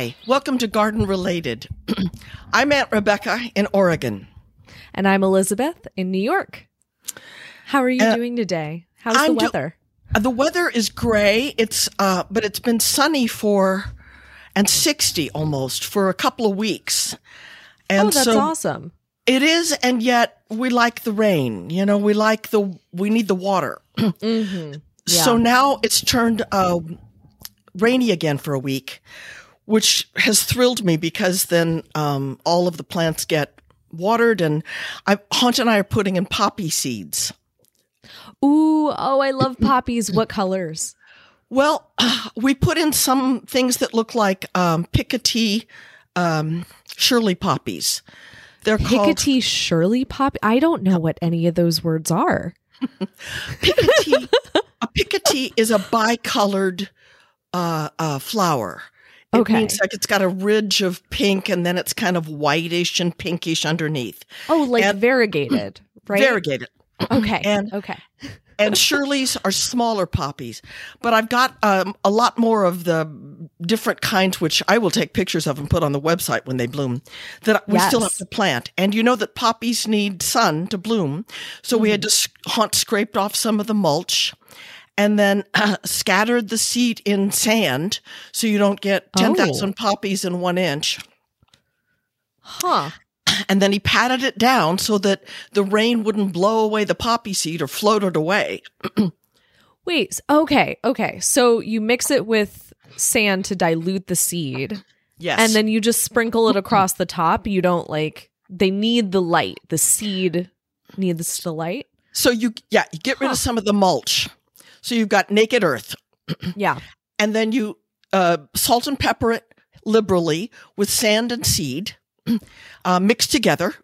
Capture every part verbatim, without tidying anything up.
Hi, welcome to Garden Related. I'm Aunt Rebecca in Oregon. And I'm Elizabeth in New York. How are you uh, doing today? How's I'm the weather? Do- the weather is gray. It's uh, but it's been sunny for and sixty almost for a couple of weeks. And oh, that's so awesome. It is, and yet we like the rain. You know, we like the we need the water. Mm-hmm. Yeah. So now it's turned uh, rainy again for a week, which has thrilled me because then um, all of the plants get watered, and I, Haunt and I are putting in poppy seeds. Ooh, oh, I love poppies. What colors? Well, uh, we put in some things that look like um, Picotee um, Shirley poppies. They're Picotee called Picotee Shirley poppy. I don't know what any of those words are. Picotee, a Picotee is a bicolored uh, uh, flower. It okay. means like it's got a ridge of pink and then it's kind of whitish and pinkish underneath. Oh, like and, variegated, right? Variegated. Okay. And, okay. and Shirley's are smaller poppies, but I've got um, a lot more of the different kinds, which I will take pictures of and put on the website when they bloom, that we yes. still have to plant. And you know that poppies need sun to bloom. So mm-hmm. we had to Haunt scraped off some of the mulch. And then uh, scattered the seed in sand so you don't get ten thousand oh. poppies in one inch. Huh. And then he patted it down so that the rain wouldn't blow away the poppy seed or float it away. Wait. Okay. Okay. So you mix it with sand to dilute the seed. Yes. And then you just sprinkle it across the top. You don't like, they need the light. The seed needs the light. So you, yeah, you get rid huh. of some of the mulch. So you've got naked earth. Yeah. And then you uh, salt and pepper it liberally with sand and seed uh, mixed together.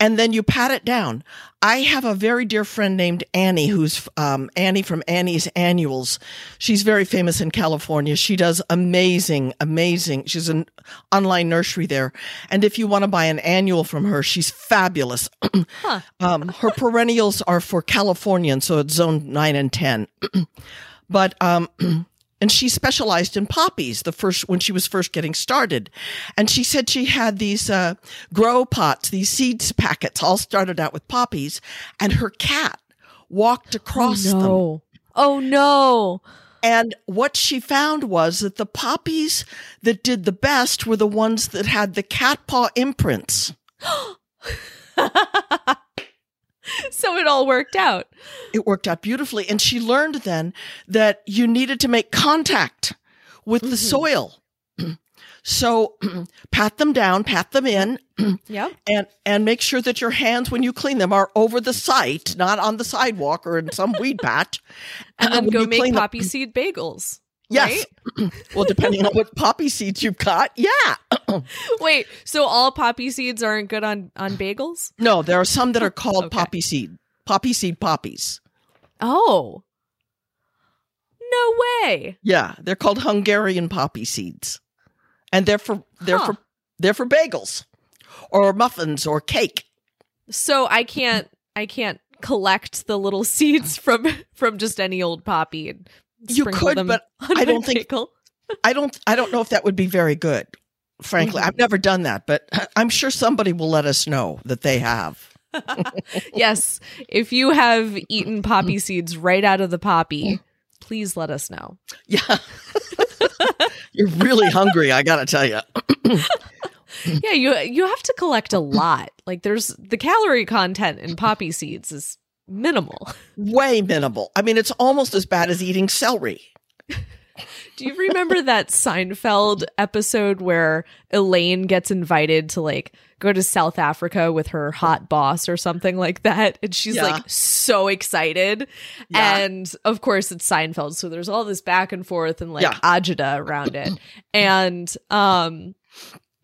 And then you pat it down. I have a very dear friend named Annie, who's um, Annie from Annie's Annuals. She's very famous in California. She does amazing, amazing. She's an online nursery there. And if you want to buy an annual from her, she's fabulous. Huh. um, her perennials are for Californians, so it's zone nine and ten. But, um, and she specialized in poppies the first, when she was first getting started. And she said she had these, uh, grow pots, these seeds packets all started out with poppies, and her cat walked across oh, no. them. Oh no. And what she found was that the poppies that did the best were the ones that had the cat paw imprints. So it all worked out. It worked out beautifully. And she learned then that you needed to make contact with mm-hmm. the soil. So pat them down, pat them in, yep. and, and make sure that your hands, when you clean them, are over the site, not on the sidewalk or in some weed patch. And, and then go make poppy them, seed bagels. Yes. Right? Well, depending on what poppy seeds you've got. Yeah. Wait, so all poppy seeds aren't good on, on bagels? No, there are some that are called okay. poppy seed, poppy seed poppies. Oh, no way. Yeah. They're called Hungarian poppy seeds. And they're for, they're huh. for, they're for bagels or muffins or cake. So I can't, I can't collect the little seeds from, from just any old poppy and you could, but I don't think I don't. I don't know if that would be very good. Frankly, mm-hmm. I've never done that, but I'm sure somebody will let us know that they have. Yes, if you have eaten poppy seeds right out of the poppy, please let us know. Yeah, you're really hungry. I gotta tell you. Yeah, you you have to collect a lot. Like, there's the calorie content in poppy seeds is. Minimal. Way minimal. I mean, it's almost as bad as eating celery. Do you remember that Seinfeld episode where Elaine gets invited to like go to South Africa with her hot boss or something like that? And she's yeah. like so excited. Yeah. And of course it's Seinfeld. So there's all this back and forth and like yeah. agita around it. And um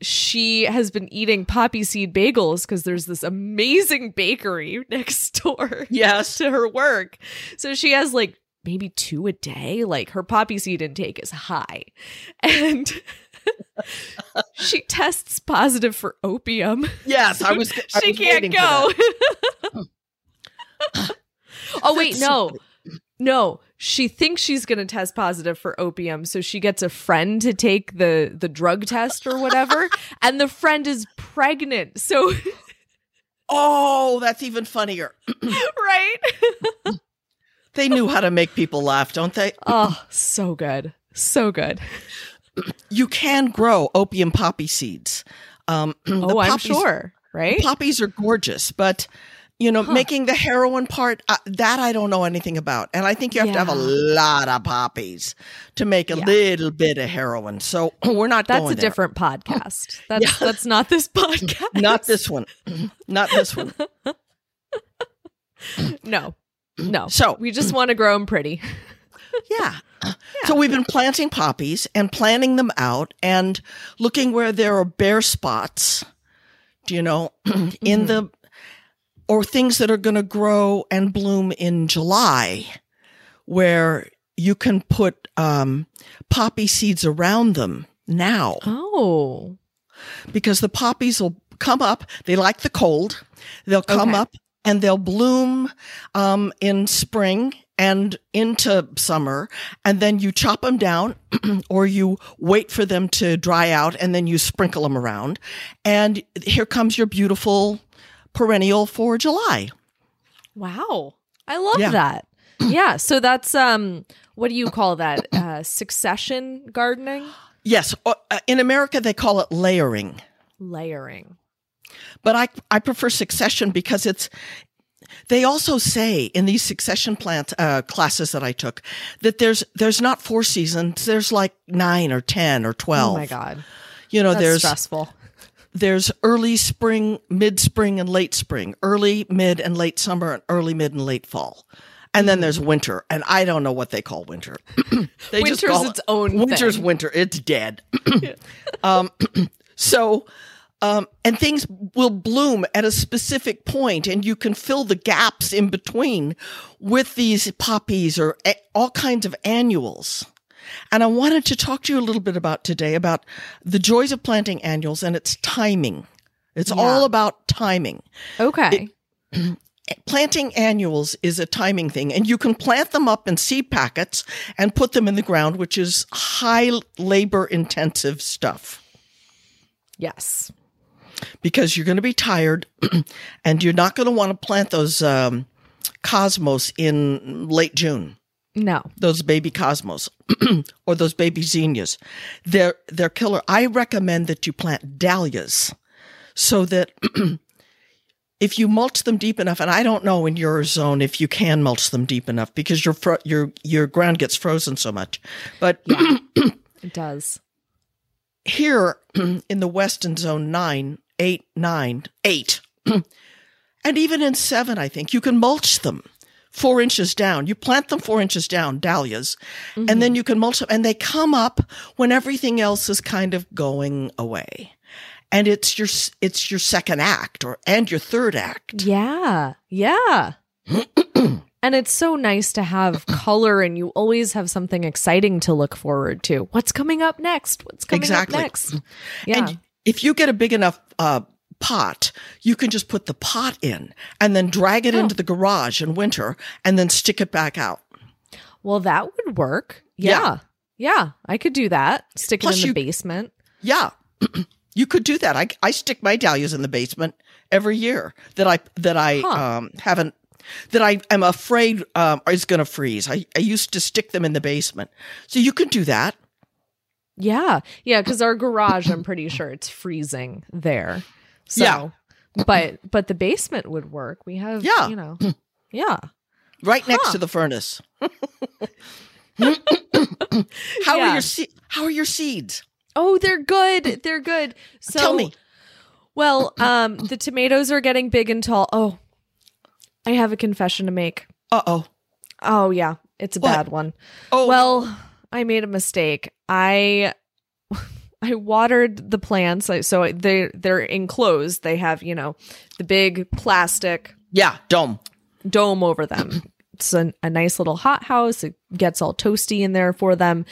she has been eating poppy seed bagels because there's this amazing bakery next door yes. to her work. So she has like maybe two a day. Like her poppy seed intake is high. And she tests positive for opium. Yes, so I was. I she was can't go. Oh, wait, no. No, she thinks she's going to test positive for opium, so she gets a friend to take the the drug test or whatever, and the friend is pregnant. So oh, that's even funnier. Right? They knew how to make people laugh, don't they? Oh, so good. So good. You can grow opium poppy seeds. Um, oh, poppies, I'm sure. Right? Poppies are gorgeous, but you know, huh. making the heroin part, uh, that I don't know anything about. And I think you have yeah. to have a lot of poppies to make a yeah. little bit of heroin. So we're not that's going there. That's a different podcast. That's, yeah. that's not this podcast. Not this one. Not this one. No. No. So we just want to grow them pretty. Yeah. yeah. So we've been planting poppies and planning them out and looking where there are bare spots, you know, in mm. the... or things that are going to grow and bloom in July, where you can put um, poppy seeds around them now. Oh. Because the poppies will come up. They like the cold. They'll come okay. up and they'll bloom um, in spring and into summer. And then you chop them down or you wait for them to dry out and then you sprinkle them around. And here comes your beautiful perennial for July. Wow. I love yeah. that. Yeah. So that's, um, what do you call that? Uh, succession gardening? Yes. Uh, in America, they call it layering. Layering. But I, I prefer succession because it's, they also say in these succession plant uh, classes that I took that there's, there's not four seasons. There's like nine or ten or twelve. Oh my God. You know, that's there's stressful. There's early spring, mid-spring, and late spring. Early, mid, and late summer, and early, mid, and late fall. And then there's winter, and I don't know what they call winter. They winter's just call its it, own winter's thing. Winter. It's dead. um, so, um, and things will bloom at a specific point, and you can fill the gaps in between with these poppies or a- all kinds of annuals. And I wanted to talk to you a little bit about today about the joys of planting annuals and its timing. It's yeah. all about timing. Okay. It, planting annuals is a timing thing, and you can plant them up in seed packets and put them in the ground, which is high labor intensive stuff. Yes. Because you're going to be tired and you're not going to want to plant those um, cosmos in late June. No. Those baby cosmos or those baby zinnias. They're, they're killer. I recommend that you plant dahlias so that if you mulch them deep enough, and I don't know in your zone if you can mulch them deep enough because your, fro- your, your ground gets frozen so much, but yeah, it does. Here in the West in zone nine, eight, nine, eight, and even in seven, I think you can mulch them. Four inches down. You plant them four inches down, dahlias, mm-hmm. and then you can mulch them. And they come up when everything else is kind of going away. And it's your it's your second act or and your third act. Yeah. Yeah. And it's so nice to have color and you always have something exciting to look forward to. What's coming up next? What's coming exactly. up next? Yeah. And if you get a big enough uh pot, you can just put the pot in and then drag it oh. into the garage in winter and then stick it back out. Well, that would work. Yeah. Yeah. yeah I could do that. Stick Plus it in the you, basement. Yeah. You could do that. I, I stick my dahlias in the basement every year that I, that I huh. um, haven't, that I am afraid um, is going to freeze. I, I used to stick them in the basement. So you could do that. Yeah. Yeah. Cause our garage, I'm pretty sure it's freezing there. So, yeah, but but the basement would work. We have, yeah. you know, yeah, right huh. next to the furnace. How yeah. are your se- How are your seeds? Oh, they're good. They're good. So, tell me. Well, um, the tomatoes are getting big and tall. Oh, I have a confession to make. Uh oh. Oh yeah, it's a what? bad one. Oh well, I made a mistake. I. I watered the plants, so they they're enclosed. They have, you know, the big plastic yeah dome dome over them. It's an, a nice little hothouse. It gets all toasty in there for them.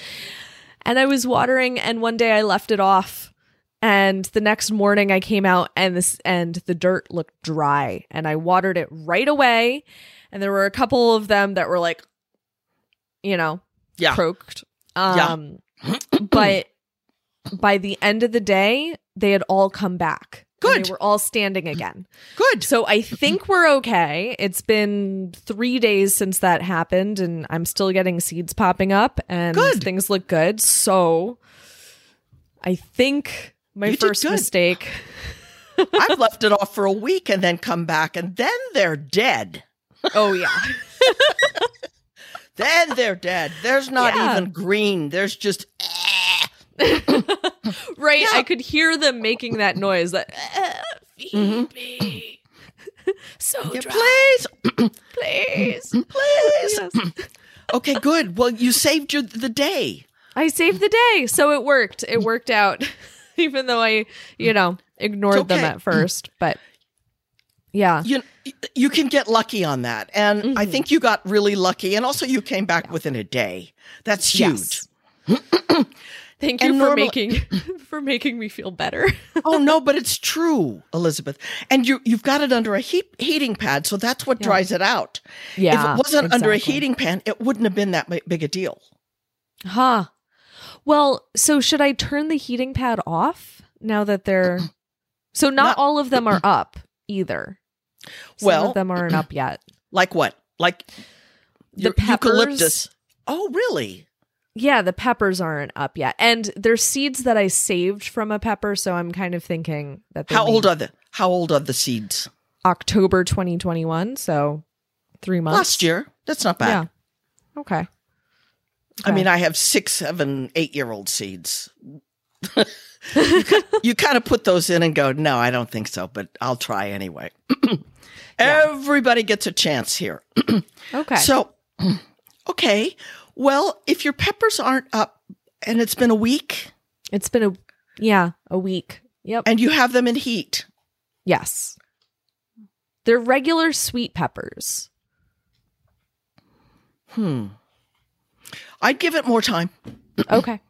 And I was watering, and one day I left it off, and the next morning I came out, and this and the dirt looked dry, and I watered it right away, and there were a couple of them that were like you know, yeah. croaked. Um, yeah. But by the end of the day, they had all come back. Good. They were all standing again. Good. So I think we're okay. It's been three days since that happened, and I'm still getting seeds popping up, and good. Things look good. So I think my you first mistake. I've left it off for a week and then come back, and then they're dead. Oh, yeah. Then they're dead. There's not yeah. even green. There's just... right, yeah. I could hear them making that noise. That uh, feed mm-hmm. me, so yeah, dry. Please, please, please. Yes. Okay, good. Well, you saved your, the day. I saved the day, so it worked. It worked out, even though I, you know, ignored okay. them at first. But yeah, you you can get lucky on that, and mm-hmm. I think you got really lucky. And also, you came back yeah. within a day. That's huge. Yes. Thank you and for normally, making for making me feel better. Oh no, but it's true, Elizabeth. And you you've got it under a heat, heating pad, so that's what yeah. dries it out. Yeah, if it wasn't exactly. under a heating pan, it wouldn't have been that big a deal. Huh. Well, so should I turn the heating pad off now that they're so not, not all of them are up either. Some well, of them aren't up yet. Like what? Like the your, peppers. Eucalyptus. Oh, really? Yeah, the peppers aren't up yet. And there's seeds that I saved from a pepper, so I'm kind of thinking that they How old are the How old are the seeds? October twenty twenty-one, so three months. Last year. That's not bad. Yeah. Okay. okay. I mean, I have six, seven, eight-year-old seeds. you, you kind of put those in and go, no, I don't think so, but I'll try anyway. yeah. Everybody gets a chance here. okay. So, okay. Well, if your peppers aren't up and it's been a week. It's been a, yeah, a week. Yep. And you have them in heat. Yes. They're regular sweet peppers. Hmm. I'd give it more time. Okay.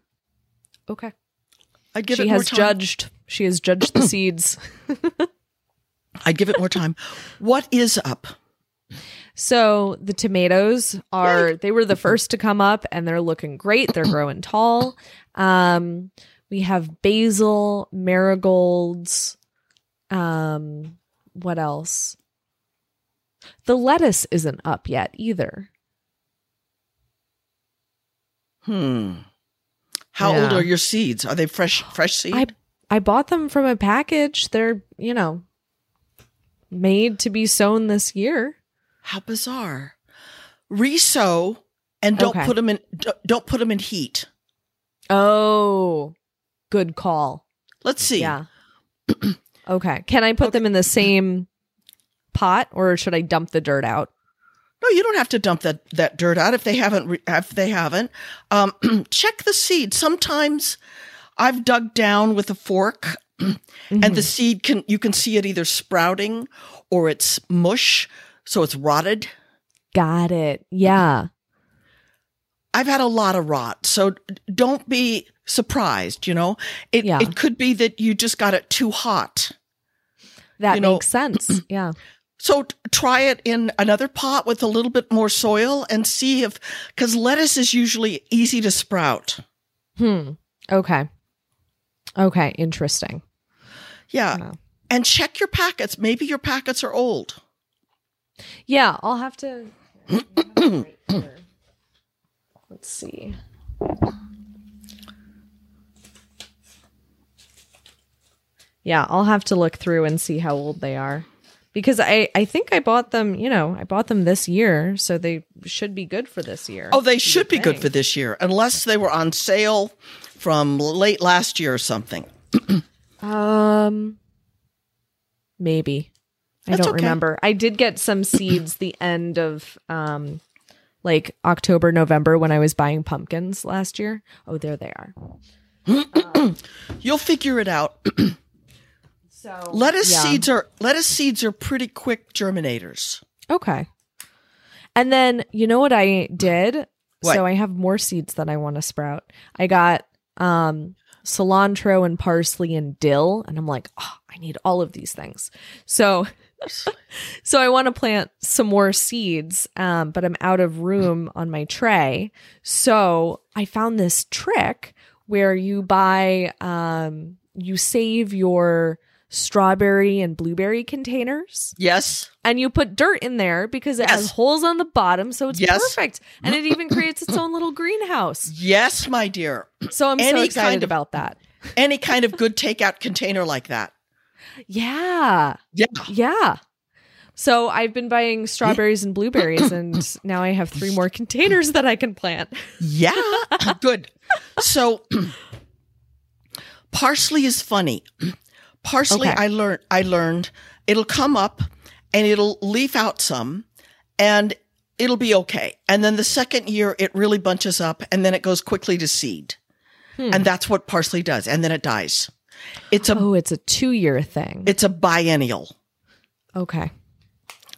Okay. I'd give she it more time. She has judged. She has judged the seeds. I'd give it more time. What is up? So the tomatoes are, they were the first to come up and they're looking great. They're growing tall. Um, we have basil, marigolds. Um, what else? The lettuce isn't up yet either. Hmm. How yeah. old are your seeds? Are they fresh, fresh seed? I, I bought them from a package. They're, you know, made to be sown this year. How bizarre. Resow and don't okay. put them in don't put them in heat. Oh, good call. Let's see. Yeah. okay. Can I put okay. them in the same pot or should I dump the dirt out? No, you don't have to dump that, that dirt out if they haven't if they haven't. Um, check the seed. Sometimes I've dug down with a fork mm-hmm. and the seed can you can see it either sprouting or it's mush. So it's rotted. Got it. Yeah. I've had a lot of rot. So don't be surprised, you know. It yeah. it could be that you just got it too hot. That you know? Makes sense. Yeah. So t- try it in another pot with a little bit more soil and see if because lettuce is usually easy to sprout. Hmm. Okay. Okay, interesting. Yeah. Wow. And check your packets. Maybe your packets are old. Yeah, I'll have to. Have it right here. Let's see. Yeah, I'll have to look through and see how old they are, because I, I think I bought them. You know, I bought them this year, so they should be good for this year. Oh, they should be good for this year, unless they were on sale from late last year or something. um, maybe. I That's don't okay. remember. I did get some seeds the end of um, like October, November when I was buying pumpkins last year. Oh, there they are. um, You'll figure it out. so lettuce yeah. seeds are lettuce seeds are pretty quick germinators. Okay. And then you know what I did? What? So I have more seeds that I want to sprout. I got um, cilantro and parsley and dill, and I'm like, oh, I need all of these things. So So I want to plant some more seeds, um, but I'm out of room on my tray. So I found this trick where you buy, um, you save your strawberry and blueberry containers. Yes. And you put dirt in there because it yes. has holes on the bottom, so it's yes. perfect. And it even creates its own little greenhouse. Yes, my dear. So I'm any so excited kind of, about that. Any kind of good takeout container like that. Yeah. Yeah. Yeah. So I've been buying strawberries and blueberries, and now I have three more containers that I can plant. Yeah. Good. So parsley is funny. Parsley, okay. I learned, I learned it'll come up and it'll leaf out some and it'll be okay. And then the second year it really bunches up and then it goes quickly to seed. Hmm. And that's what parsley does. And then it dies. It's a, oh, it's a two-year thing. It's a biennial. Okay.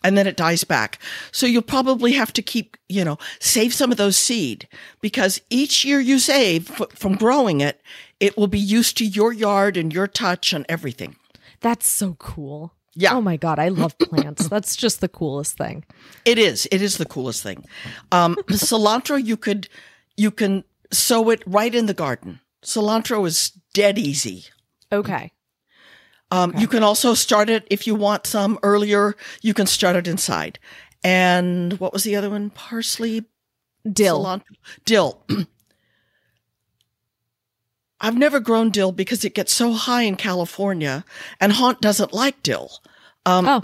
And then it dies back. So you'll probably have to keep, you know, save some of those seed, because each year you save f- from growing it, it will be used to your yard and your touch and everything. That's so cool. Yeah. Oh my God. I love plants. That's just the coolest thing. It is. It is the coolest thing. Um, cilantro, you could, you can sow it right in the garden. Cilantro is dead easy. Okay. Um, okay. You can also start it if you want some earlier. You can start it inside. And what was the other one? Parsley? Dill. Cilantro. Dill. I've never grown dill because it gets so high in California, and Haunt doesn't like dill. Um, oh.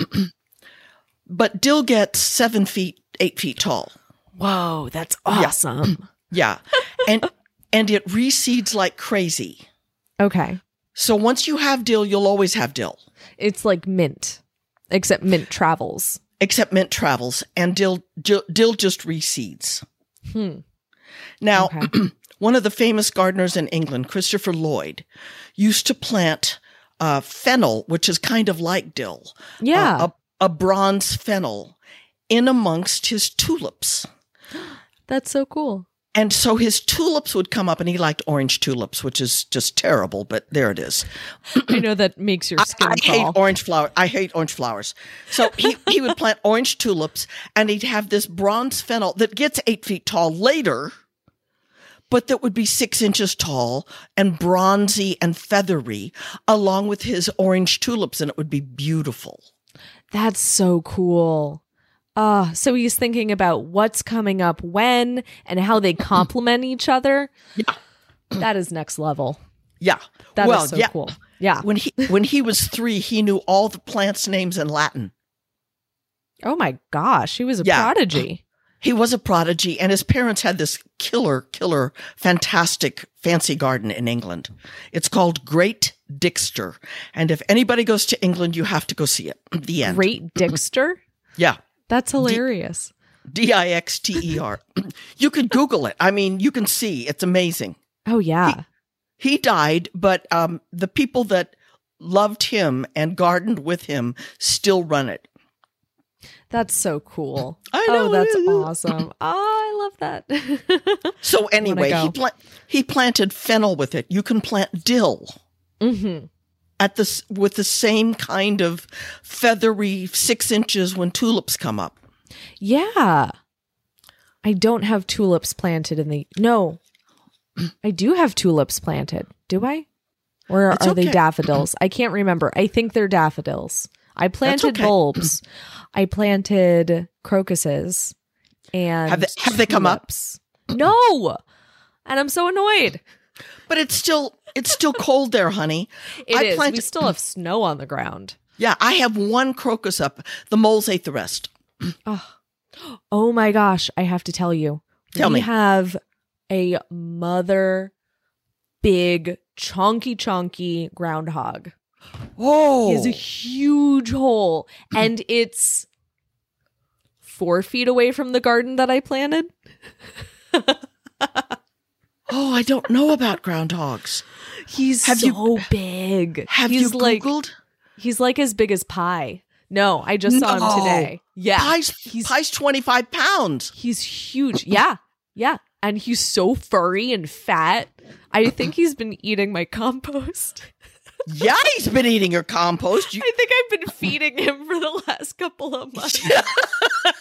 But dill gets seven feet, eight feet tall. Whoa, that's awesome. Yeah. yeah. And and it reseeds like crazy. Okay. So once you have dill, you'll always have dill. It's like mint, except mint travels. Except mint travels, and dill dill, dill just reseeds. Hmm. Now, okay. One of the famous gardeners in England, Christopher Lloyd, used to plant uh, fennel, which is kind of like dill. Yeah. Uh, a, a bronze fennel in amongst his tulips. That's so cool. And so his tulips would come up, and he liked orange tulips, which is just terrible, but there it is. I know that makes your skin I, I fall. hate orange flower. I hate orange flowers. So he, he would plant orange tulips, and he'd have this bronze fennel that gets eight feet tall later, but that would be six inches tall and bronzy and feathery, along with his orange tulips, and it would be beautiful. That's so cool. Uh, so he's thinking about what's coming up when and how they complement each other. Yeah. That is next level. Yeah. That well, is so yeah. cool. Yeah. When he when he was three, he knew all the plants' names in Latin. Oh my gosh. He was a yeah. prodigy. He was a prodigy, and his parents had this killer, killer, fantastic fancy garden in England. It's called Great Dixter. And if anybody goes to England, you have to go see it. The end. Great Dixter? Yeah. That's hilarious. D- D I X T E R. You could Google it. I mean, you can see. It's amazing. Oh, yeah. He, he died, but um, the people that loved him and gardened with him still run it. That's so cool. I know. Oh, that's awesome. Oh, I love that. So anyway, he, pla- he planted fennel with it. You can plant dill. Mm-hmm. At this, with the same kind of feathery six inches when tulips come up. Yeah. I don't have tulips planted in the... No. I do have tulips planted. Do I? Or it's are okay. they daffodils? I can't remember. I think they're daffodils. I planted okay. bulbs. I planted crocuses. And Have they, have they come up? No. And I'm so annoyed. But it's still... It's still cold there, honey. It I is. Planted- we still have snow on the ground. Yeah, I have one crocus up. The moles ate the rest. Oh, oh my gosh. I have to tell you. Tell we me. have a mother big, chonky, chonky groundhog. Oh. He has a huge hole. And it's four feet away from the garden that I planted. Oh, I don't know about groundhogs. He's have so you, big. Have he's you Googled? Like, he's like as big as Pi. No, I just saw no. him today. Yeah. Pi's, he's, Pi's twenty-five pounds. He's huge. Yeah. Yeah. And he's so furry and fat. I think he's been eating my compost. Yanni's been eating your compost. You I think I've been feeding him for the last couple of months. Yeah. I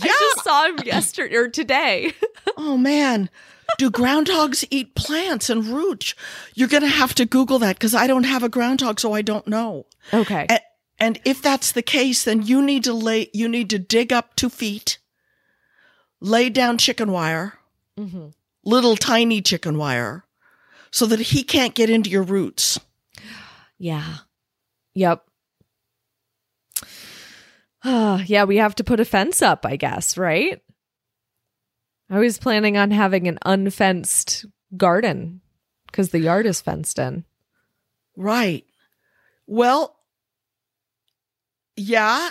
yeah. just saw him yesterday or today. Oh, man. Do groundhogs eat plants and roots? You're going to have to Google that because I don't have a groundhog, so I don't know. Okay. And, and if that's the case, then you need to lay, you need to dig up two feet, lay down chicken wire, mm-hmm. little tiny chicken wire, so that he can't get into your roots. Yeah. Yep. Uh, yeah, we have to put a fence up, I guess, right? I was planning on having an unfenced garden because the yard is fenced in. Right. Well, yeah.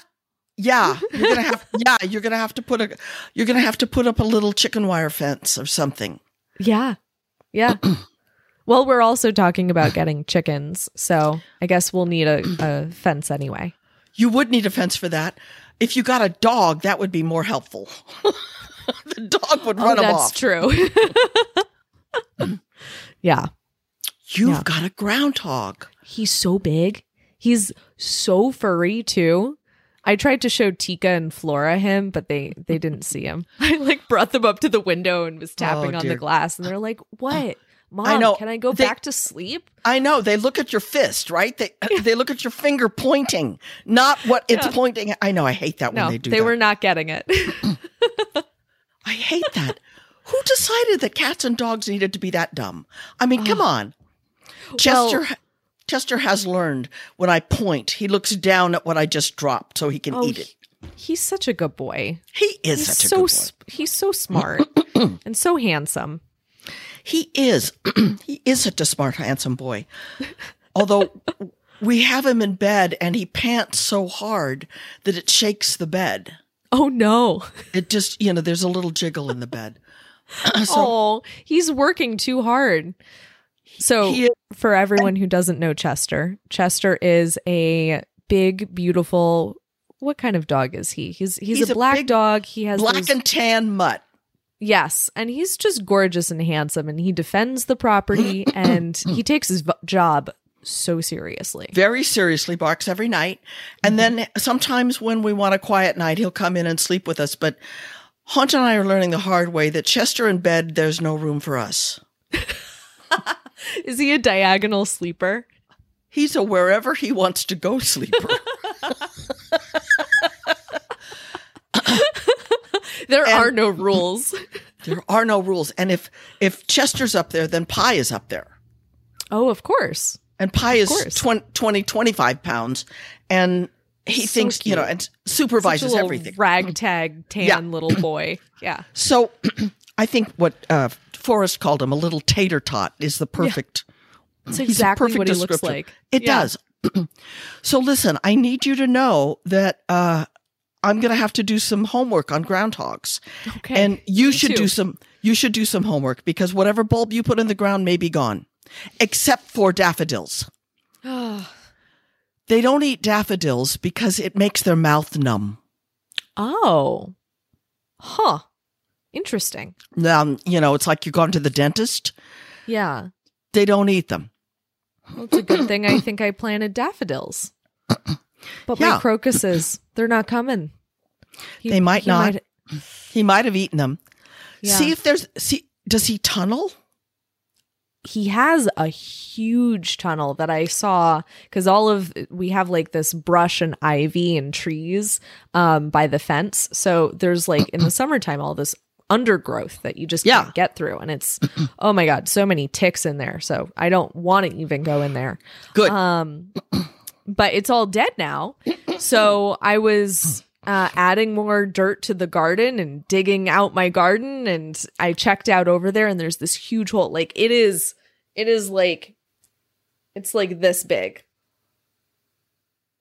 Yeah. You're gonna have yeah, you're gonna have to put a you're gonna have to put up a little chicken wire fence or something. Yeah. Yeah. Well, we're also talking about getting chickens, so I guess we'll need a, a fence anyway. You would need a fence for that. If you got a dog, that would be more helpful. The dog would run oh, him off. That's true. Yeah. You've yeah. got a groundhog. He's so big. He's so furry, too. I tried to show Tika and Flora him, but they, they didn't see him. I like brought them up to the window and was tapping oh, on the glass, and they're like, what? Mom, I know. Can I go they, back to sleep? I know. They look at your fist, right? They they look at your finger pointing, not what it's yeah. pointing at. I know. I hate that no, when they do they that. They were not getting it. I hate that. Who decided that cats and dogs needed to be that dumb? I mean, come on. Chester well, Chester has learned when I point, he looks down at what I just dropped so he can oh, eat it. He, he's such a good boy. He is he's such a so, good boy. He's so smart and so handsome. He is. He is such a smart, handsome boy. Although we have him in bed and he pants so hard that it shakes the bed. Oh, no. It just, you know, there's a little jiggle in the bed. So, oh, he's working too hard. So he, for everyone who doesn't know Chester, Chester is a big, beautiful, what kind of dog is he? He's he's, he's a black a dog. He has black those, and tan mutt. Yes. And he's just gorgeous and handsome, and he defends the property and he takes his job so seriously. Very seriously, barks every night. And mm-hmm. then sometimes when we want a quiet night, he'll come in and sleep with us. But Haunt and I are learning the hard way that Chester in bed, there's no room for us. Is he a diagonal sleeper? He's a wherever he wants to go sleeper. There and are no rules. There are no rules. And if, if Chester's up there, then Pi is up there. Oh, of course. And Pi is twenty, twenty, twenty-five pounds, and he so thinks, cute. You know, and supervises Such a everything. Ragtag, tan yeah. little boy. Yeah. So I think what uh, Forrest called him, a little tater tot, is the perfect yeah. That's exactly perfect what he looks like. It yeah. does. So listen, I need you to know that uh, I'm going to have to do some homework on groundhogs. Okay. And you Me should too. do some you should do some homework, because whatever bulb you put in the ground may be gone. Except for daffodils. Oh. They don't eat daffodils because it makes their mouth numb. Oh. Huh. Interesting. Um, you know, it's like you've gone to the dentist. Yeah. They don't eat them. Well, it's a good thing I think I planted daffodils. But yeah. my crocuses, they're not coming. He, they might he not. Might... He might have eaten them. Yeah. See if there's... See, does he tunnel? He has a huge tunnel that I saw because all of we have like this brush and ivy and trees um, by the fence. So there's like in the summertime, all this undergrowth that you just yeah. can't get through. And it's, oh my God, so many ticks in there. So I don't want to even go in there. Good. Um, but it's all dead now. So I was uh, adding more dirt to the garden and digging out my garden. And I checked out over there and there's this huge hole. Like it is. It is like, it's like this big.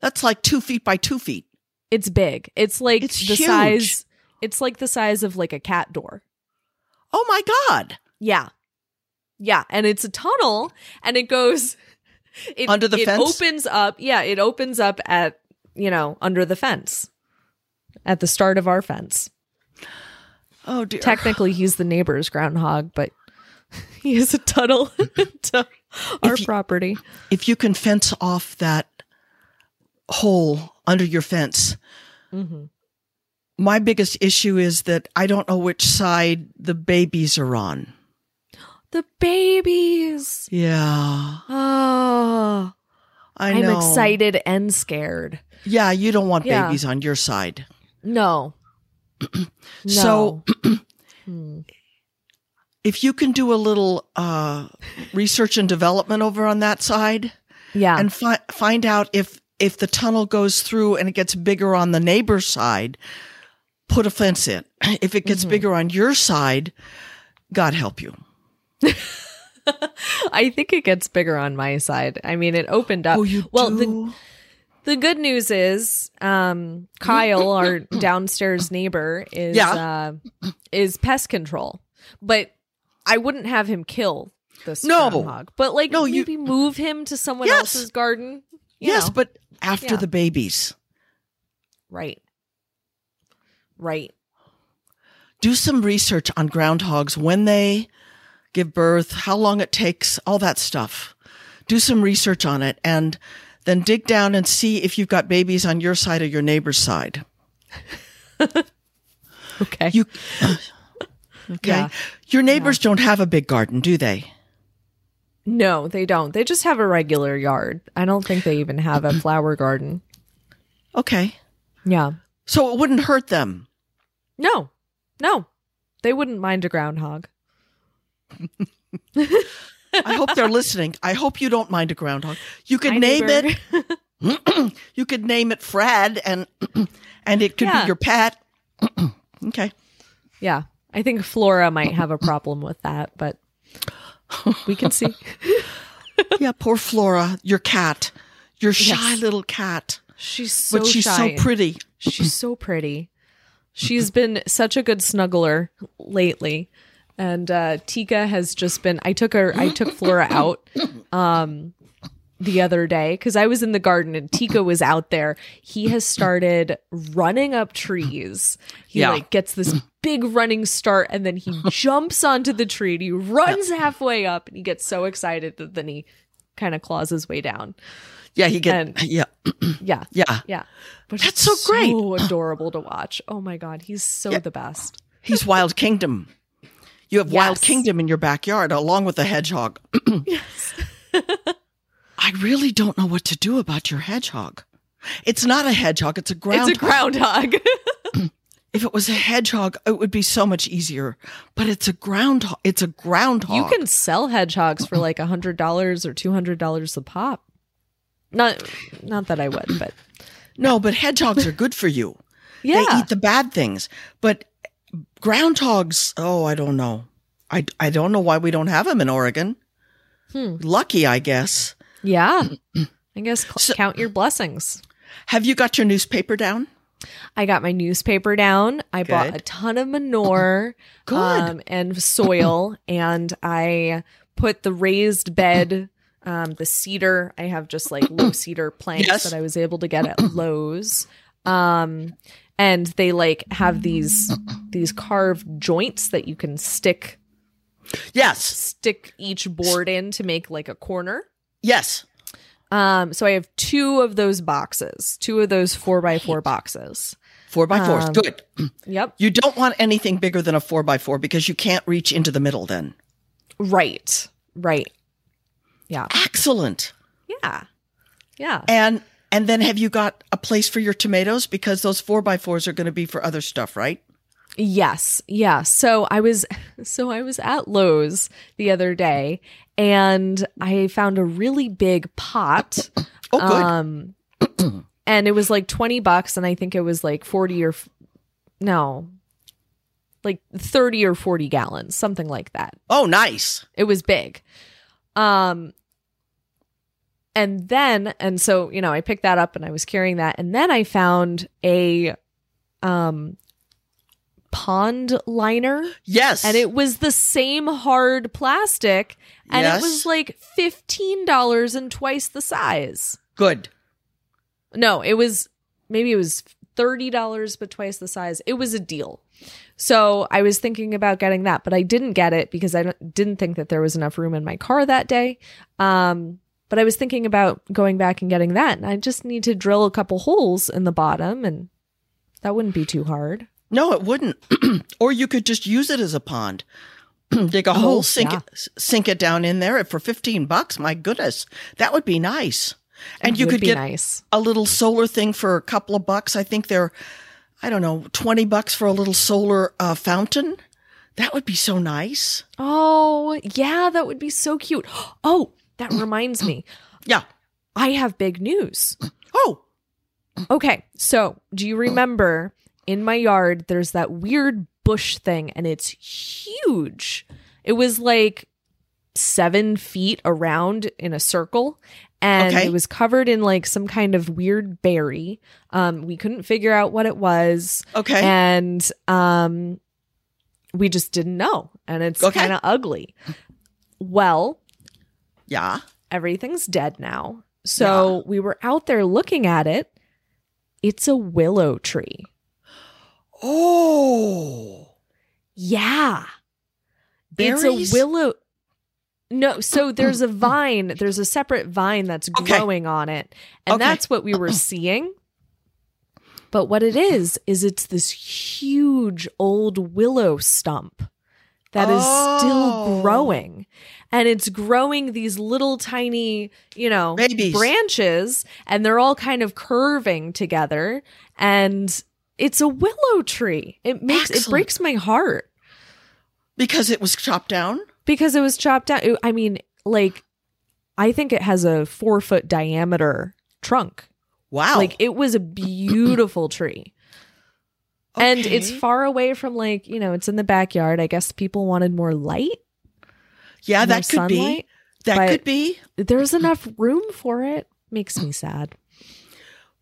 That's like two feet by two feet. It's big. It's like it's the huge. size. It's like the size of like a cat door. Oh my God. Yeah. Yeah. And it's a tunnel and it goes. It, under the it fence? It opens up. Yeah. It opens up at, you know, under the fence. At the start of our fence. Oh, dear. Technically, he's the neighbor's groundhog, but... He is a tunnel to our if property. You, if you can fence off that hole under your fence. Mm-hmm. My biggest issue is that I don't know which side the babies are on. The babies. Yeah. Oh, I know. I'm excited and scared. Yeah, you don't want yeah. babies on your side. No. So hmm. if you can do a little uh, research and development over on that side, yeah, and fi- find out if, if the tunnel goes through and it gets bigger on the neighbor's side, put a fence in. If it gets mm-hmm. bigger on your side, God help you. I think it gets bigger on my side. I mean, it opened up. Oh, you well, do? the the good news is, um, Kyle, our downstairs neighbor, is yeah. uh, is pest control. But I wouldn't have him kill this no. groundhog. But like, no, maybe you... move him to someone yes. else's garden. You yes, know. But after yeah. the babies, right? Right. Do some research on groundhogs when they give birth, how long it takes, all that stuff. Do some research on it and then dig down and see if you've got babies on your side or your neighbor's side. Okay. You, okay. Yeah. Your neighbors yeah. don't have a big garden, do they? No, they don't. They just have a regular yard. I don't think they even have a flower garden. Okay. Yeah. So it wouldn't hurt them. No, no. They wouldn't mind a groundhog. I hope they're listening. I hope you don't mind a groundhog. You could My name neighbor. it. You could name it Fred, and and it could yeah. be your pet. Okay. Yeah, I think Flora might have a problem with that, but we can see. Yeah, poor Flora, your cat, your shy yes. little cat. She's so but she's shy. so pretty. She's so pretty. She's been such a good snuggler lately. And uh, Tika has just been, I took her, I took Flora out um, the other day because I was in the garden and Tika was out there. He has started running up trees. He yeah. like gets this big running start and then he jumps onto the tree and he runs yeah. halfway up and he gets so excited that then he kind of claws his way down. Yeah, he gets, yeah. yeah. Yeah. Yeah. But that's so great. So adorable to watch. Oh my God. He's so yeah. the best. He's Wild Kingdom. You have yes. Wild Kingdom in your backyard, along with the hedgehog. Yes. I really don't know what to do about your hedgehog. It's not a hedgehog. It's a groundhog. It's a groundhog. If it was a hedgehog, it would be so much easier. But it's a groundhog. It's a groundhog. You can sell hedgehogs for like one hundred dollars or two hundred dollars a pop. Not, not that I would, but. No, but hedgehogs are good for you. Yeah. They eat the bad things. But groundhogs, oh, I don't know. I, I don't know why we don't have them in Oregon. Hmm. Lucky, I guess. Yeah. I guess cl- so, count your blessings. Have you got your newspaper down? I got my newspaper down. I Good. bought a ton of manure Good. Um, and soil, and I put the raised bed, um, the cedar. I have just like low cedar planks yes. that I was able to get at Lowe's. Um And they like have these these carved joints that you can stick, yes, stick each board in to make like a corner. Yes. Um. So I have two of those boxes, two of those four by four boxes. Four by fours, um, good. Yep. You don't want anything bigger than a four by four because you can't reach into the middle then. Right. Right. Yeah. Excellent. Yeah. Yeah. And. And then have you got a place for your tomatoes? Because those four by fours are going to be for other stuff, right? Yes. Yeah. So I was so I was at Lowe's the other day and I found a really big pot. Oh, good. Um, and it was like twenty bucks. And I think it was like forty or no, like thirty or forty gallons, something like that. Oh, nice. It was big. Um. And then, and so, you know, I picked that up and I was carrying that. And then I found a um, pond liner. Yes. And it was the same hard plastic. And yes. it was like fifteen dollars and twice the size. Good. No, it was, maybe it was thirty dollars, but twice the size. It was a deal. So I was thinking about getting that, but I didn't get it because I didn't think that there was enough room in my car that day. Um, but I was thinking about going back and getting that. And I just need to drill a couple holes in the bottom, and that wouldn't be too hard. No, it wouldn't. Or you could just use it as a pond. Dig a oh, hole, sink, yeah. it, sink it down in there for fifteen bucks. My goodness, that would be nice. And it you could get nice. a little solar thing for a couple of bucks. I think they're, I don't know, twenty bucks for a little solar uh, fountain. That would be so nice. Oh, yeah, that would be so cute. Oh, that reminds me. Yeah. I have big news. Oh. Okay. So do you remember in my yard, there's that weird bush thing, and it's huge. It was like seven feet around in a circle. And okay. it was covered in like some kind of weird berry. Um, we couldn't figure out what it was. Okay. And um, we just didn't know. And it's okay. kind of ugly. Well, yeah, everything's dead now. So yeah. we were out there looking at it. It's a willow tree. Oh. Yeah. Berries? It's a willow. No, so there's a vine, there's a separate vine that's okay. growing on it. And okay. that's what we were seeing. But what it is, is it's this huge old willow stump that oh. is still growing. And it's growing these little tiny, you know, Babies. branches, and they're all kind of curving together. And it's a willow tree. It makes Excellent. It breaks my heart. Because it was chopped down? Because it was chopped out. I mean, like, I think it has a four foot diameter trunk. Wow. Like, it was a beautiful tree. Okay. And it's far away from, like, you know, it's in the backyard. I guess people wanted more light. Yeah, that could sunlight, be. That but could be. There's enough room for it. Makes me sad.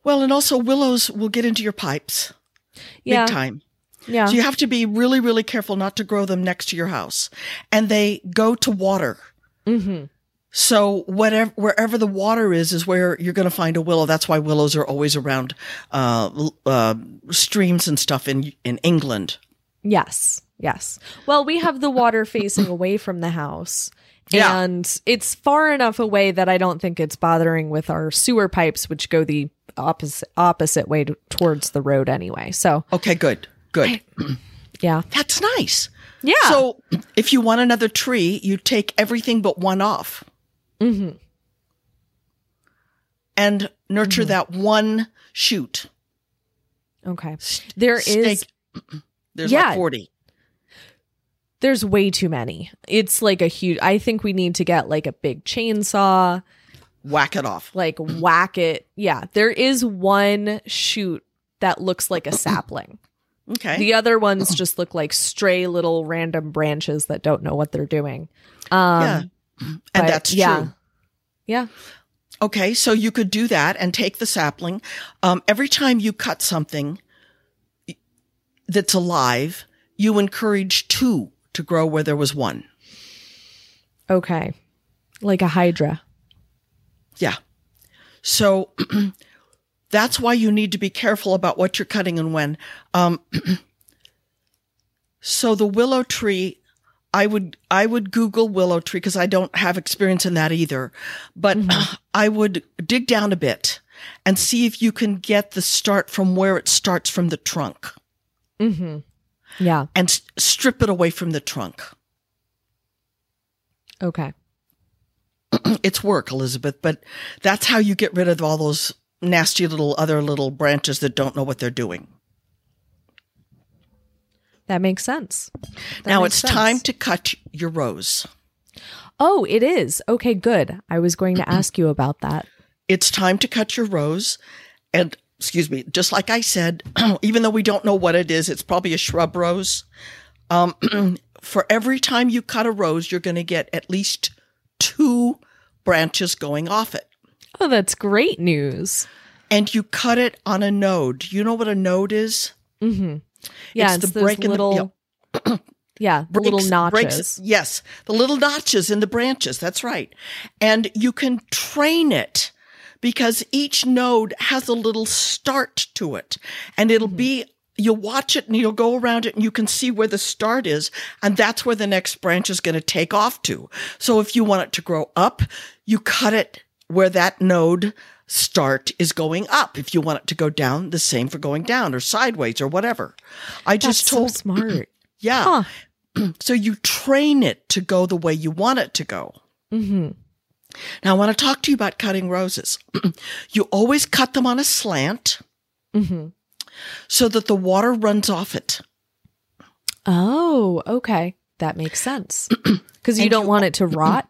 Well, and also willows will get into your pipes. Yeah. Big time. Yeah. So you have to be really, really careful not to grow them next to your house. And they go to water. Mm-hmm. So whatever, wherever the water is, is where you're going to find a willow. That's why willows are always around uh, uh, streams and stuff in, in England. Yes. Yes. Well, we have the water facing away from the house. Yeah. And it's far enough away that I don't think it's bothering with our sewer pipes, which go the opposite, opposite way to, towards the road anyway. So okay, good. Good. Yeah. That's nice. Yeah. So if you want another tree, you take everything but one off. Mm-hmm. And nurture mm-hmm. that one shoot. Okay. There Snake. is. There's yeah. like forty. There's way too many. It's like a huge. I think we need to get like a big chainsaw. Whack it off. Like whack it. Yeah. There is one shoot that looks like a sapling. Okay. The other ones just look like stray little random branches that don't know what they're doing. Um, yeah. And that's true. Yeah. yeah. Okay. So you could do that and take the sapling. Um, every time you cut something that's alive, you encourage two to grow where there was one. Okay. Like a hydra. Yeah. So... That's why you need to be careful about what you're cutting and when. Um, so the willow tree, I would I would Google willow tree because I don't have experience in that either. But mm-hmm. I would dig down a bit and see if you can get the start from where it starts from the trunk. Mm-hmm. Yeah. And s- strip it away from the trunk. Okay. It's work, Elizabeth, but that's how you get rid of all those nasty little other little branches that don't know what they're doing. That makes sense. That now makes it's sense. Time to cut your rose. Oh, it is. Okay, good. I was going to ask you about that. It's time to cut your rose. And excuse me, just like I said, even though we don't know what it is, it's probably a shrub rose. Um, for every time you cut a rose, you're going to get at least two branches going off it. Oh, that's great news. And you cut it on a node. You know what a node is? Mm-hmm. Yeah, it's, it's the break little, in the... You know, yeah, breaks, little notches. Breaks, yes, the little notches in the branches. That's right. And you can train it because each node has a little start to it, and it'll be, you'll watch it and you'll go around it and you can see where the start is, and that's where the next branch is going to take off to. So if you want it to grow up, you cut it where that node start is going up. If you want it to go down, the same for going down or sideways or whatever. I that's just told so smart. Yeah. Huh. So you train it to go the way you want it to go. Mm-hmm. Now I want to talk to you about cutting roses. You always cut them on a slant. Mm-hmm. So that the water runs off it. Oh, okay. That makes sense. Because you don't you, want it to rot.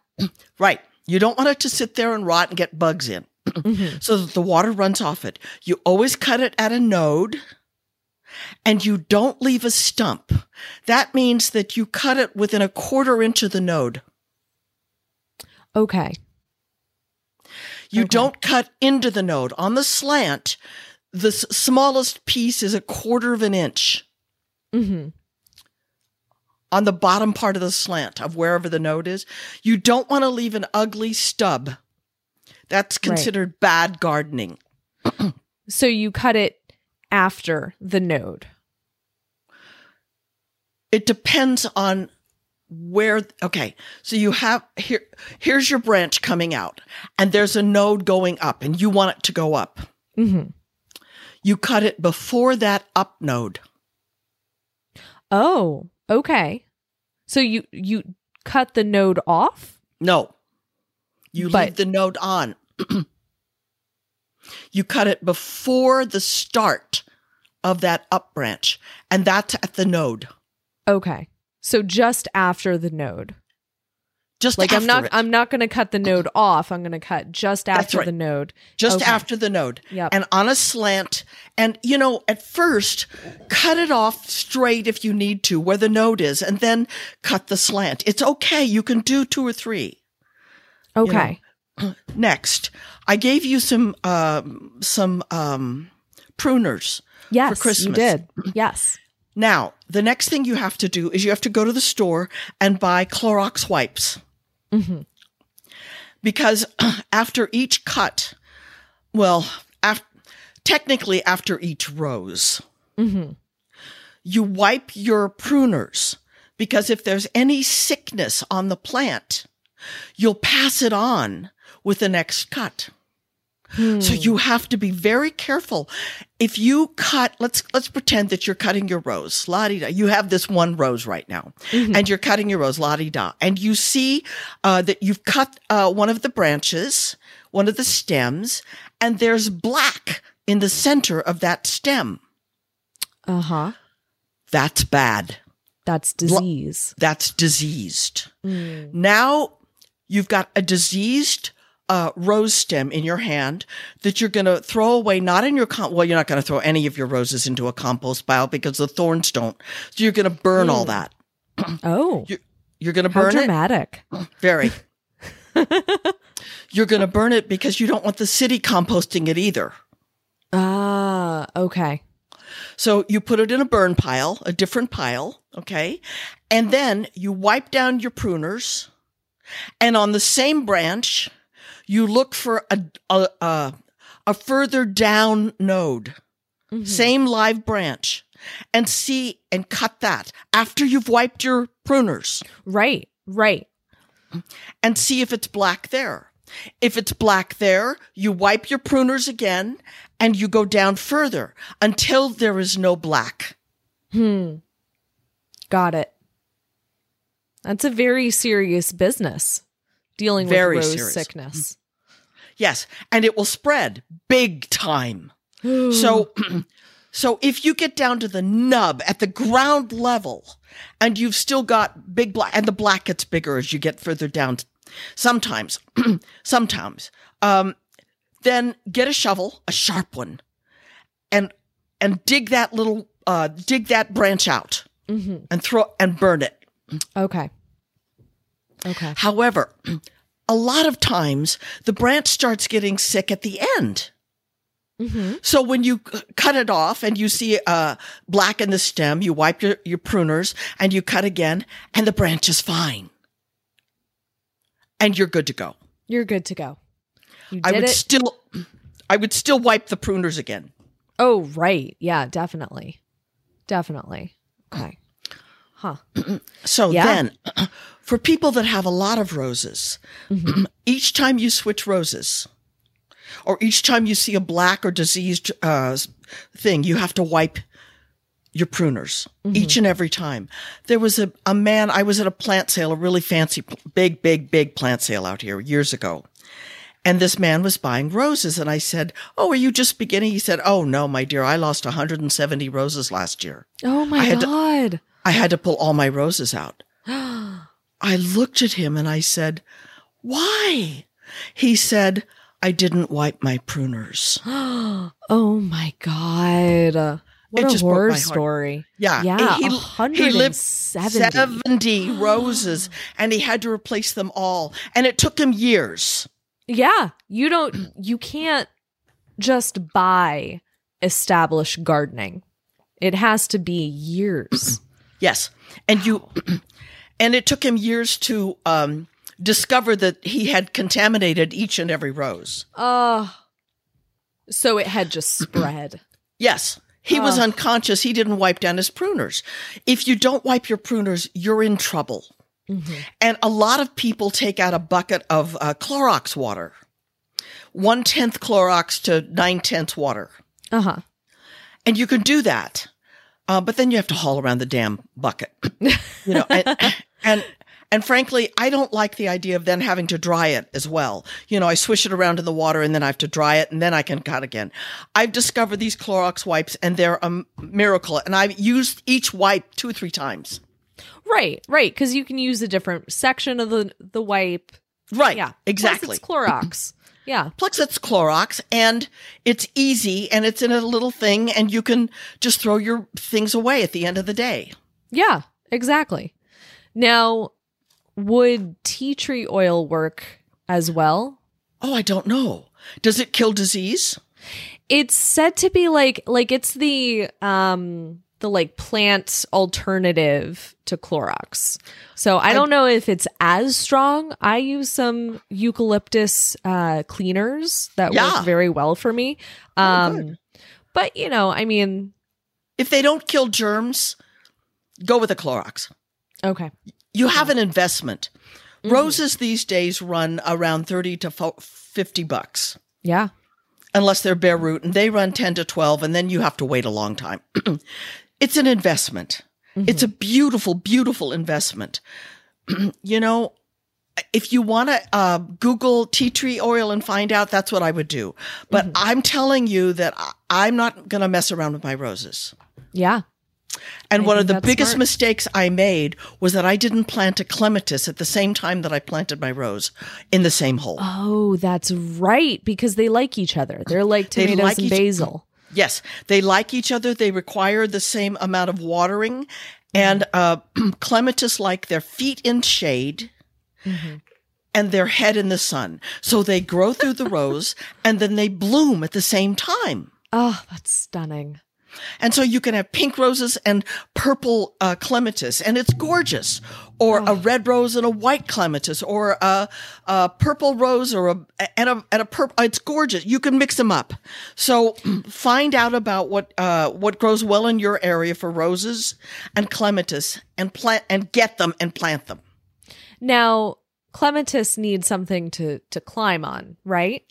Right. You don't want it to sit there and rot and get bugs in. Mm-hmm. So that the water runs off it. You always cut it at a node, and you don't leave a stump. That means that you cut it within a quarter inch of the node. Okay. You okay. don't cut into the node. On the slant, the s- smallest piece is a quarter of an inch mm-hmm. on the bottom part of the slant of wherever the node is. You don't want to leave an ugly stub. That's considered right. bad gardening. So you cut it after the node. It depends on where. Okay. So you have here, here's your branch coming out, and there's a node going up, and you want it to go up. Mm-hmm. You cut it before that up node. Oh, okay. So you, you cut the node off? No. You but, leave the node on. You cut it before the start of that up branch, and that's at the node. Okay. So just after the node. Just like after I'm not it. I'm not going to cut the node off. I'm going to cut just after right. the node. Just okay. after the node. Yep. And on a slant. And, you know, at first, cut it off straight if you need to, where the node is, and then cut the slant. It's okay. You can do two or three. Okay. You know. Next, I gave you some uh, some um, pruners yes, for Christmas. Yes, you did. Yes. Now, the next thing you have to do is you have to go to the store and buy Clorox wipes. Mm-hmm. Because after each cut, well, after, technically after each rose, mm-hmm. you wipe your pruners, because if there's any sickness on the plant, you'll pass it on with the next cut. Hmm. So you have to be very careful. If you cut, let's let's pretend that you're cutting your rose, la-di-da. You have this one rose right now, mm-hmm. and you're cutting your rose, la-di-da. And you see uh, that you've cut uh, one of the branches, one of the stems, and there's black in the center of that stem. Uh-huh. That's bad. That's disease. Bla- that's diseased. Mm. Now you've got a diseased uh, rose stem in your hand that you're going to throw away, not in your, com- well, you're not going to throw any of your roses into a compost pile because the thorns don't. So you're going to burn mm. all that. Oh. You're, you're going to burn dramatic. It. Dramatic. Very. You're going to burn it because you don't want the city composting it either. Ah, okay. So you put it in a burn pile, a different pile, okay? And then you wipe down your pruners, and on the same branch, you look for a a, a, a further down node, mm-hmm. same live branch, and see and cut that after you've wiped your pruners. Right, right. And see if it's black there. If it's black there, you wipe your pruners again, and you go down further until there is no black. Hmm. Got it. That's a very serious business, dealing very with rose serious. Sickness. Yes, and it will spread big time. so, so if you get down to the nub at the ground level, and you've still got big black, and the black gets bigger as you get further down. Sometimes, sometimes, um, then get a shovel, a sharp one, and and dig that little, uh, dig that branch out, mm-hmm. and throw and burn it. Okay. Okay. However, a lot of times the branch starts getting sick at the end. Mm-hmm. So when you c- cut it off and you see uh, black in the stem, you wipe your, your pruners and you cut again, and the branch is fine. And you're good to go. You're good to go. You did I would it. Still, I would still wipe the pruners again. Oh, right. Yeah, definitely. Definitely. Okay. Huh. So yeah. then, for people that have a lot of roses, mm-hmm. each time you switch roses, or each time you see a black or diseased uh, thing, you have to wipe your pruners mm-hmm. each and every time. There was a, a man, I was at a plant sale, a really fancy, big, big, big plant sale out here years ago. And this man was buying roses. And I said, oh, are you just beginning? He said, oh, no, my dear. I lost one hundred seventy roses last year. Oh, my I had God. To, I had to pull all my roses out. I looked at him and I said, why? He said, I didn't wipe my pruners. Oh, my God. What it a just horror broke my heart. Story. Yeah. Yeah. He, he lived seventy roses and he had to replace them all. And it took him years. Yeah, you don't, you can't just buy established gardening. It has to be years. Yes. And wow. you, and it took him years to um, discover that he had contaminated each and every rose. Oh, uh, so it had just spread. Yes. He uh. was unconscious. He didn't wipe down his pruners. If you don't wipe your pruners, you're in trouble. Mm-hmm. And a lot of people take out a bucket of uh, Clorox water, one tenth Clorox to nine tenths water. Uh huh. And you can do that, uh, but then you have to haul around the damn bucket, you know. And, and and frankly, I don't like the idea of then having to dry it as well. You know, I swish it around in the water, and then I have to dry it, and then I can cut again. I've discovered these Clorox wipes, and they're a miracle. And I've used each wipe two or three times. Right, right, because you can use a different section of the, the wipe. Right, yeah, exactly. Plus it's Clorox. Yeah. Plus it's Clorox, and it's easy, and it's in a little thing, and you can just throw your things away at the end of the day. Yeah, exactly. Now, would tea tree oil work as well? Oh, I don't know. Does it kill disease? It's said to be like, like it's the... um. the like plant alternative to Clorox. So I don't I, know if it's as strong. I use some eucalyptus uh, cleaners that yeah. work very well for me. Um, oh, but, you know, I mean. If they don't kill germs, go with a Clorox. Okay. You have an investment. Mm. Roses these days run around thirty to fifty bucks. Yeah. Unless they're bare root, and they run ten to twelve, and then you have to wait a long time. It's an investment. Mm-hmm. It's a beautiful, beautiful investment. You know, if you want to uh, Google tea tree oil and find out, that's what I would do. But mm-hmm. I'm telling you that I- I'm not going to mess around with my roses. Yeah. And I one of the biggest smart. mistakes I made was that I didn't plant a clematis at the same time that I planted my rose in the same hole. Oh, that's right. Because they like each other. They're like tomatoes they like and each- basil. Yes. They like each other. They require the same amount of watering. And uh, clematis like their feet in shade mm-hmm. and their head in the sun. So they grow through the rose and then they bloom at the same time. Oh, that's stunning. And so you can have pink roses and purple uh, clematis, and it's gorgeous. Or oh. a red rose and a white clematis, or a, a purple rose, or a and a and a purple. It's gorgeous. You can mix them up. So find out about what uh, what grows well in your area for roses and clematis, and plant and get them and plant them. Now, clematis need something to to climb on, right?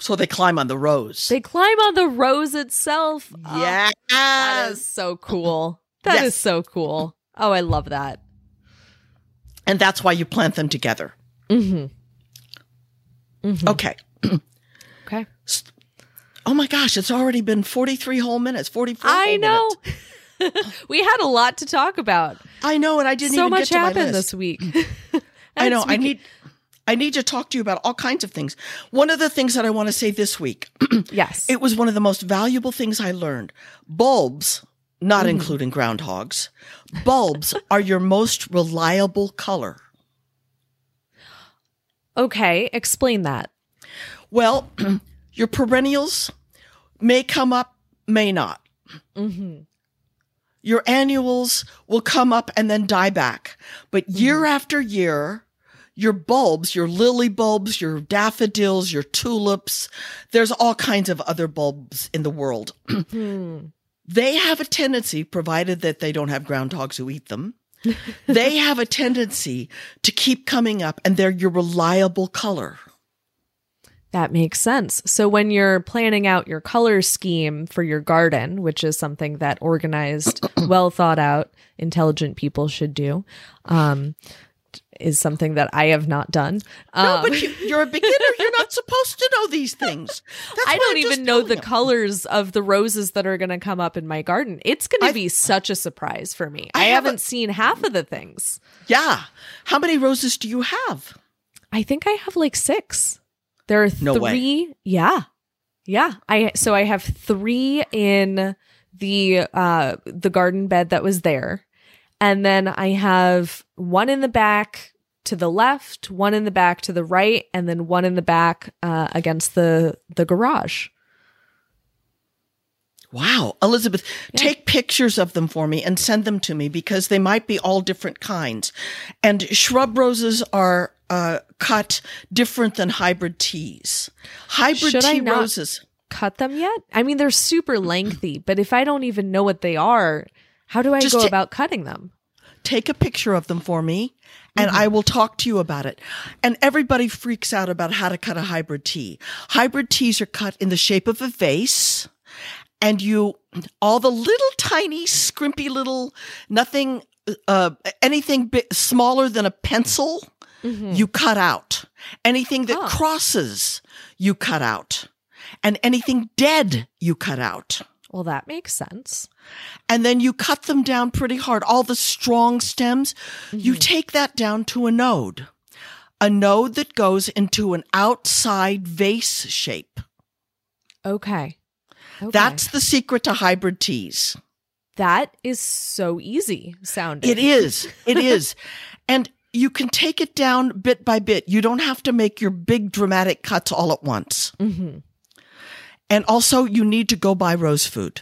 So they climb on the rose. They climb on the rose itself. Oh, yeah. That is so cool. That yes. is so cool. Oh, I love that. And that's why you plant them together. Mm-hmm. Mm-hmm. Okay. Okay. Oh my gosh, it's already been forty-three whole minutes. forty-four I whole know. Minutes. We had a lot to talk about. I know, and I didn't so even get to my list. So much happened this week. I know. I need... I need to talk to you about all kinds of things. One of the things that I want to say this week. Yes. It was one of the most valuable things I learned. Bulbs, not mm. including groundhogs, bulbs are your most reliable color. Okay. Explain that. Well, your perennials may come up, may not. Mm-hmm. Your annuals will come up and then die back. But year mm. after year, your bulbs, your lily bulbs, your daffodils, your tulips. There's all kinds of other bulbs in the world. Mm. They have a tendency, provided that they don't have groundhogs who eat them, they have a tendency to keep coming up, and they're your reliable color. That makes sense. So when you're planning out your color scheme for your garden, which is something that organized, well thought out, intelligent people should do, um, is something that I have not done. Um, no, but you, you're a beginner. You're not supposed to know these things. That's I don't even know the them. colors of the roses that are going to come up in my garden. It's going to be such a surprise for me. I, I haven't have a, seen half of the things. Yeah. How many roses do you have? I think I have like six. There are no three. Way. Yeah. Yeah. I so I have three in the uh the garden bed that was there. And then I have one in the back to the left, one in the back to the right, and then one in the back uh against the the garage. Wow. Elizabeth, yeah. Take pictures of them for me and send them to me, because they might be all different kinds. And shrub roses are uh, cut different than hybrid teas. Hybrid Should tea I not roses. Cut them yet? I mean, they're super lengthy, but if I don't even know what they are, how do I Just go ta- about cutting them? Take a picture of them for me, and mm-hmm. I will talk to you about it. And everybody freaks out about how to cut a hybrid tea. Hybrid teas are cut in the shape of a vase. And you, all the little tiny, scrimpy little, nothing, uh, anything bi- smaller than a pencil, mm-hmm. you cut out. Anything that oh. crosses, you cut out. And anything dead, you cut out. Well, that makes sense. And then you cut them down pretty hard. All the strong stems, mm-hmm. you take that down to a node. A node that goes into an outside vase shape. Okay. Okay. That's the secret to hybrid teas. That is so easy sounding. It is. It is. And you can take it down bit by bit. You don't have to make your big dramatic cuts all at once. Mm-hmm. And also, you need to go buy rose food.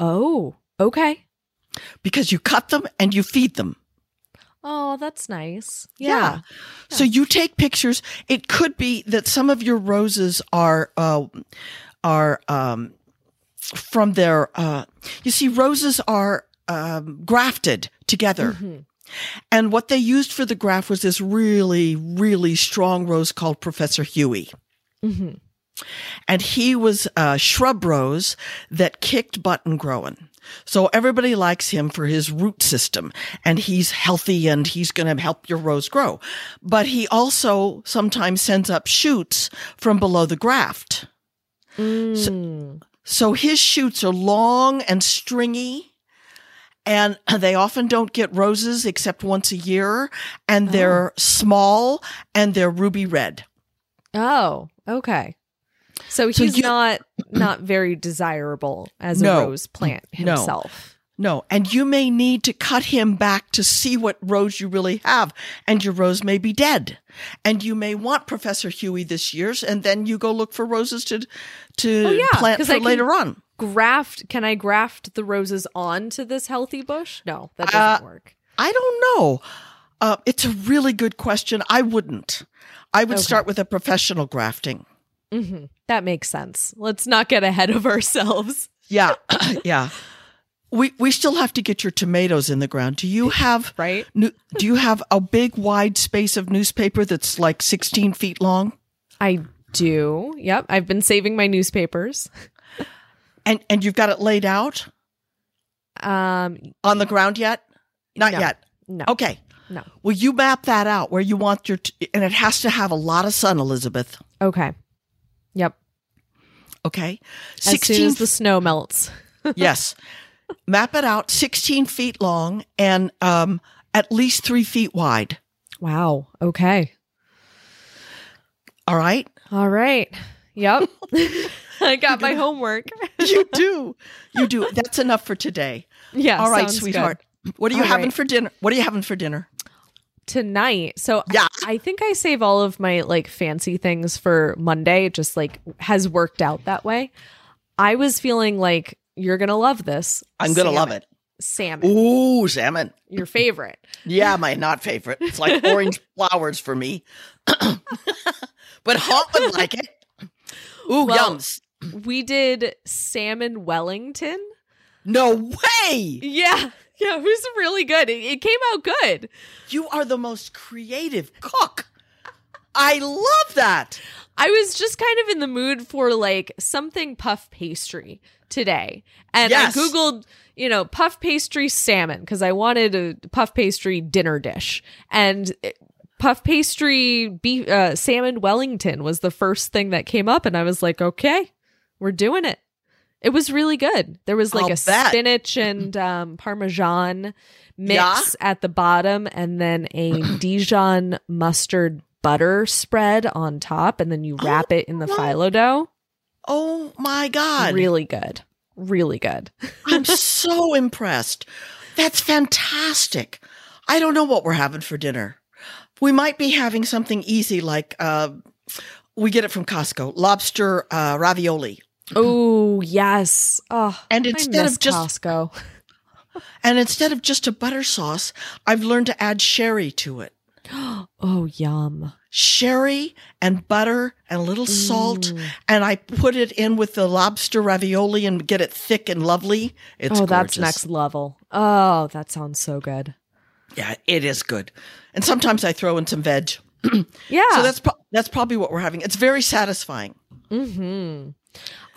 Oh, okay. Because you cut them and you feed them. Oh, that's nice. Yeah. yeah. yeah. So you take pictures. It could be that some of your roses are... Uh, are um, from their, uh, you see, roses are um, grafted together. Mm-hmm. And what they used for the graft was this really, really strong rose called Professor Huey. Mm-hmm. And he was a shrub rose that kicked butt and growing. So everybody likes him for his root system, and he's healthy and he's going to help your rose grow. But he also sometimes sends up shoots from below the graft. Mm. So, so his shoots are long and stringy, and they often don't get roses except once a year, and they're oh. small, and they're ruby red. Oh, okay. So he's so you, not not very desirable as no, a rose plant himself. No. No, and you may need to cut him back to see what rose you really have, and your rose may be dead. And you may want Professor Huey this year's, and then you go look for roses to to oh, yeah, plant for later on. Graft? Can I graft the roses onto this healthy bush? No, that doesn't uh, work. I don't know. Uh, it's a really good question. I wouldn't. I would okay. start with a professional grafting. Mm-hmm. That makes sense. Let's not get ahead of ourselves. Yeah, yeah. We we still have to get your tomatoes in the ground. Do you have right? New, do you have a big wide space of newspaper that's like sixteen feet long? I do. Yep, I've been saving my newspapers. And and you've got it laid out? Um, on the ground yet? Not no, yet. No. Okay. No. Well, you map that out where you want your t- and it has to have a lot of sun, Elizabeth. Okay. Yep. Okay. As soon as the snow melts. Yes. Map it out, sixteen feet long and um, at least three feet wide. Wow. Okay. All right. All right. Yep. I got my homework. You do. You do. That's enough for today. Yeah. All right, sweetheart. Good. What are you all having right. for dinner? What are you having for dinner? Tonight. So yeah. I, I think I save all of my like fancy things for Monday. It just like has worked out that way. I was feeling like, you're going to love this. I'm going to love it. salmon. Ooh, salmon. Your favorite. Yeah, my not favorite. It's like orange flowers for me. But Haunt would like it. Ooh, well, yums. We did Salmon Wellington. No way! Yeah. Yeah, it was really good. It, it came out good. You are the most creative cook. I love that. I was just kind of in the mood for like something puff pastry today. And yes. I Googled, you know, puff pastry salmon because I wanted a puff pastry dinner dish. And it, puff pastry beef, uh, Salmon Wellington was the first thing that came up. And I was like, okay, we're doing it. It was really good. There was like I'll a bet. spinach and um, Parmesan mix yeah. at the bottom and then a Dijon mustard butter spread on top. And then you wrap oh, it in the my. phyllo dough. Oh, my God. Really good. Really good. I'm so impressed. That's fantastic. I don't know what we're having for dinner. We might be having something easy like uh, we get it from Costco, lobster uh, ravioli. Oh, yes. Oh, and instead I miss of just Costco. And instead of just a butter sauce, I've learned to add sherry to it. Oh, yum. Sherry and butter and a little salt. Mm. And I put it in with the lobster ravioli and get it thick and lovely. It's oh, gorgeous. That's next level. Oh, that sounds so good. Yeah, it is good. And sometimes I throw in some veg. Yeah. So that's, pro- that's probably what we're having. It's very satisfying. Mm-hmm.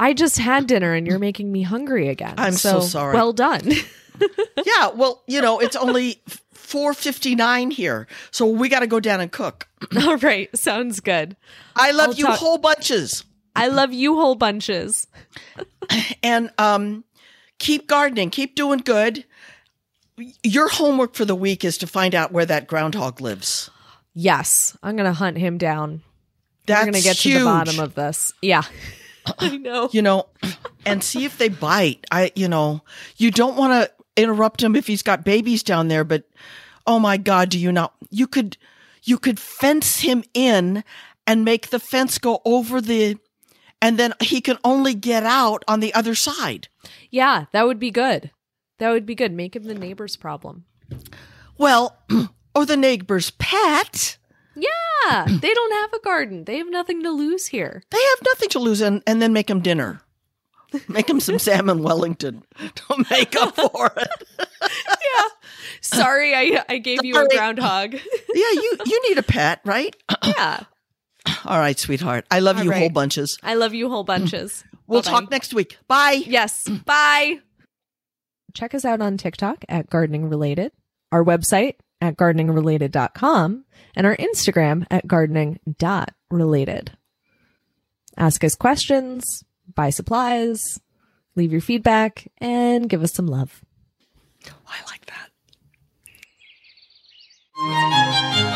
I just had dinner and you're making me hungry again. I'm so, so sorry. Well done. Yeah, well, you know, it's only four fifty-nine here, so we got to go down and cook. All right, sounds good. I love I'll you talk- whole bunches. I love you whole bunches. And um, keep gardening. Keep doing good. Your homework for the week is to find out where that groundhog lives. Yes, I'm going to hunt him down. That's We're going to get huge. to the bottom of this. Yeah. I know. You know, and see if they bite. I, you know, you don't want to interrupt him if he's got babies down there, but oh my God, do you not, you could, you could fence him in and make the fence go over the, and then he can only get out on the other side. Yeah, that would be good. That would be good. Make him the neighbor's problem. Well, or the neighbor's pet. Yeah, they don't have a garden. They have nothing to lose here. They have nothing to lose, and, and then make them dinner. Make them some Salmon Wellington to make up for it. Yeah. Sorry, I I gave Sorry. you a groundhog. Yeah, you, you need a pet, right? Yeah. All right, sweetheart. I love All you right. whole bunches. I love you whole bunches. We'll Bye-bye. talk next week. Bye. Yes, bye. Check us out on TikTok at Gardening Related, our website at gardening related dot com, and our Instagram at gardening dot related. Ask us questions, buy supplies, leave your feedback, and give us some love. Oh, I like that.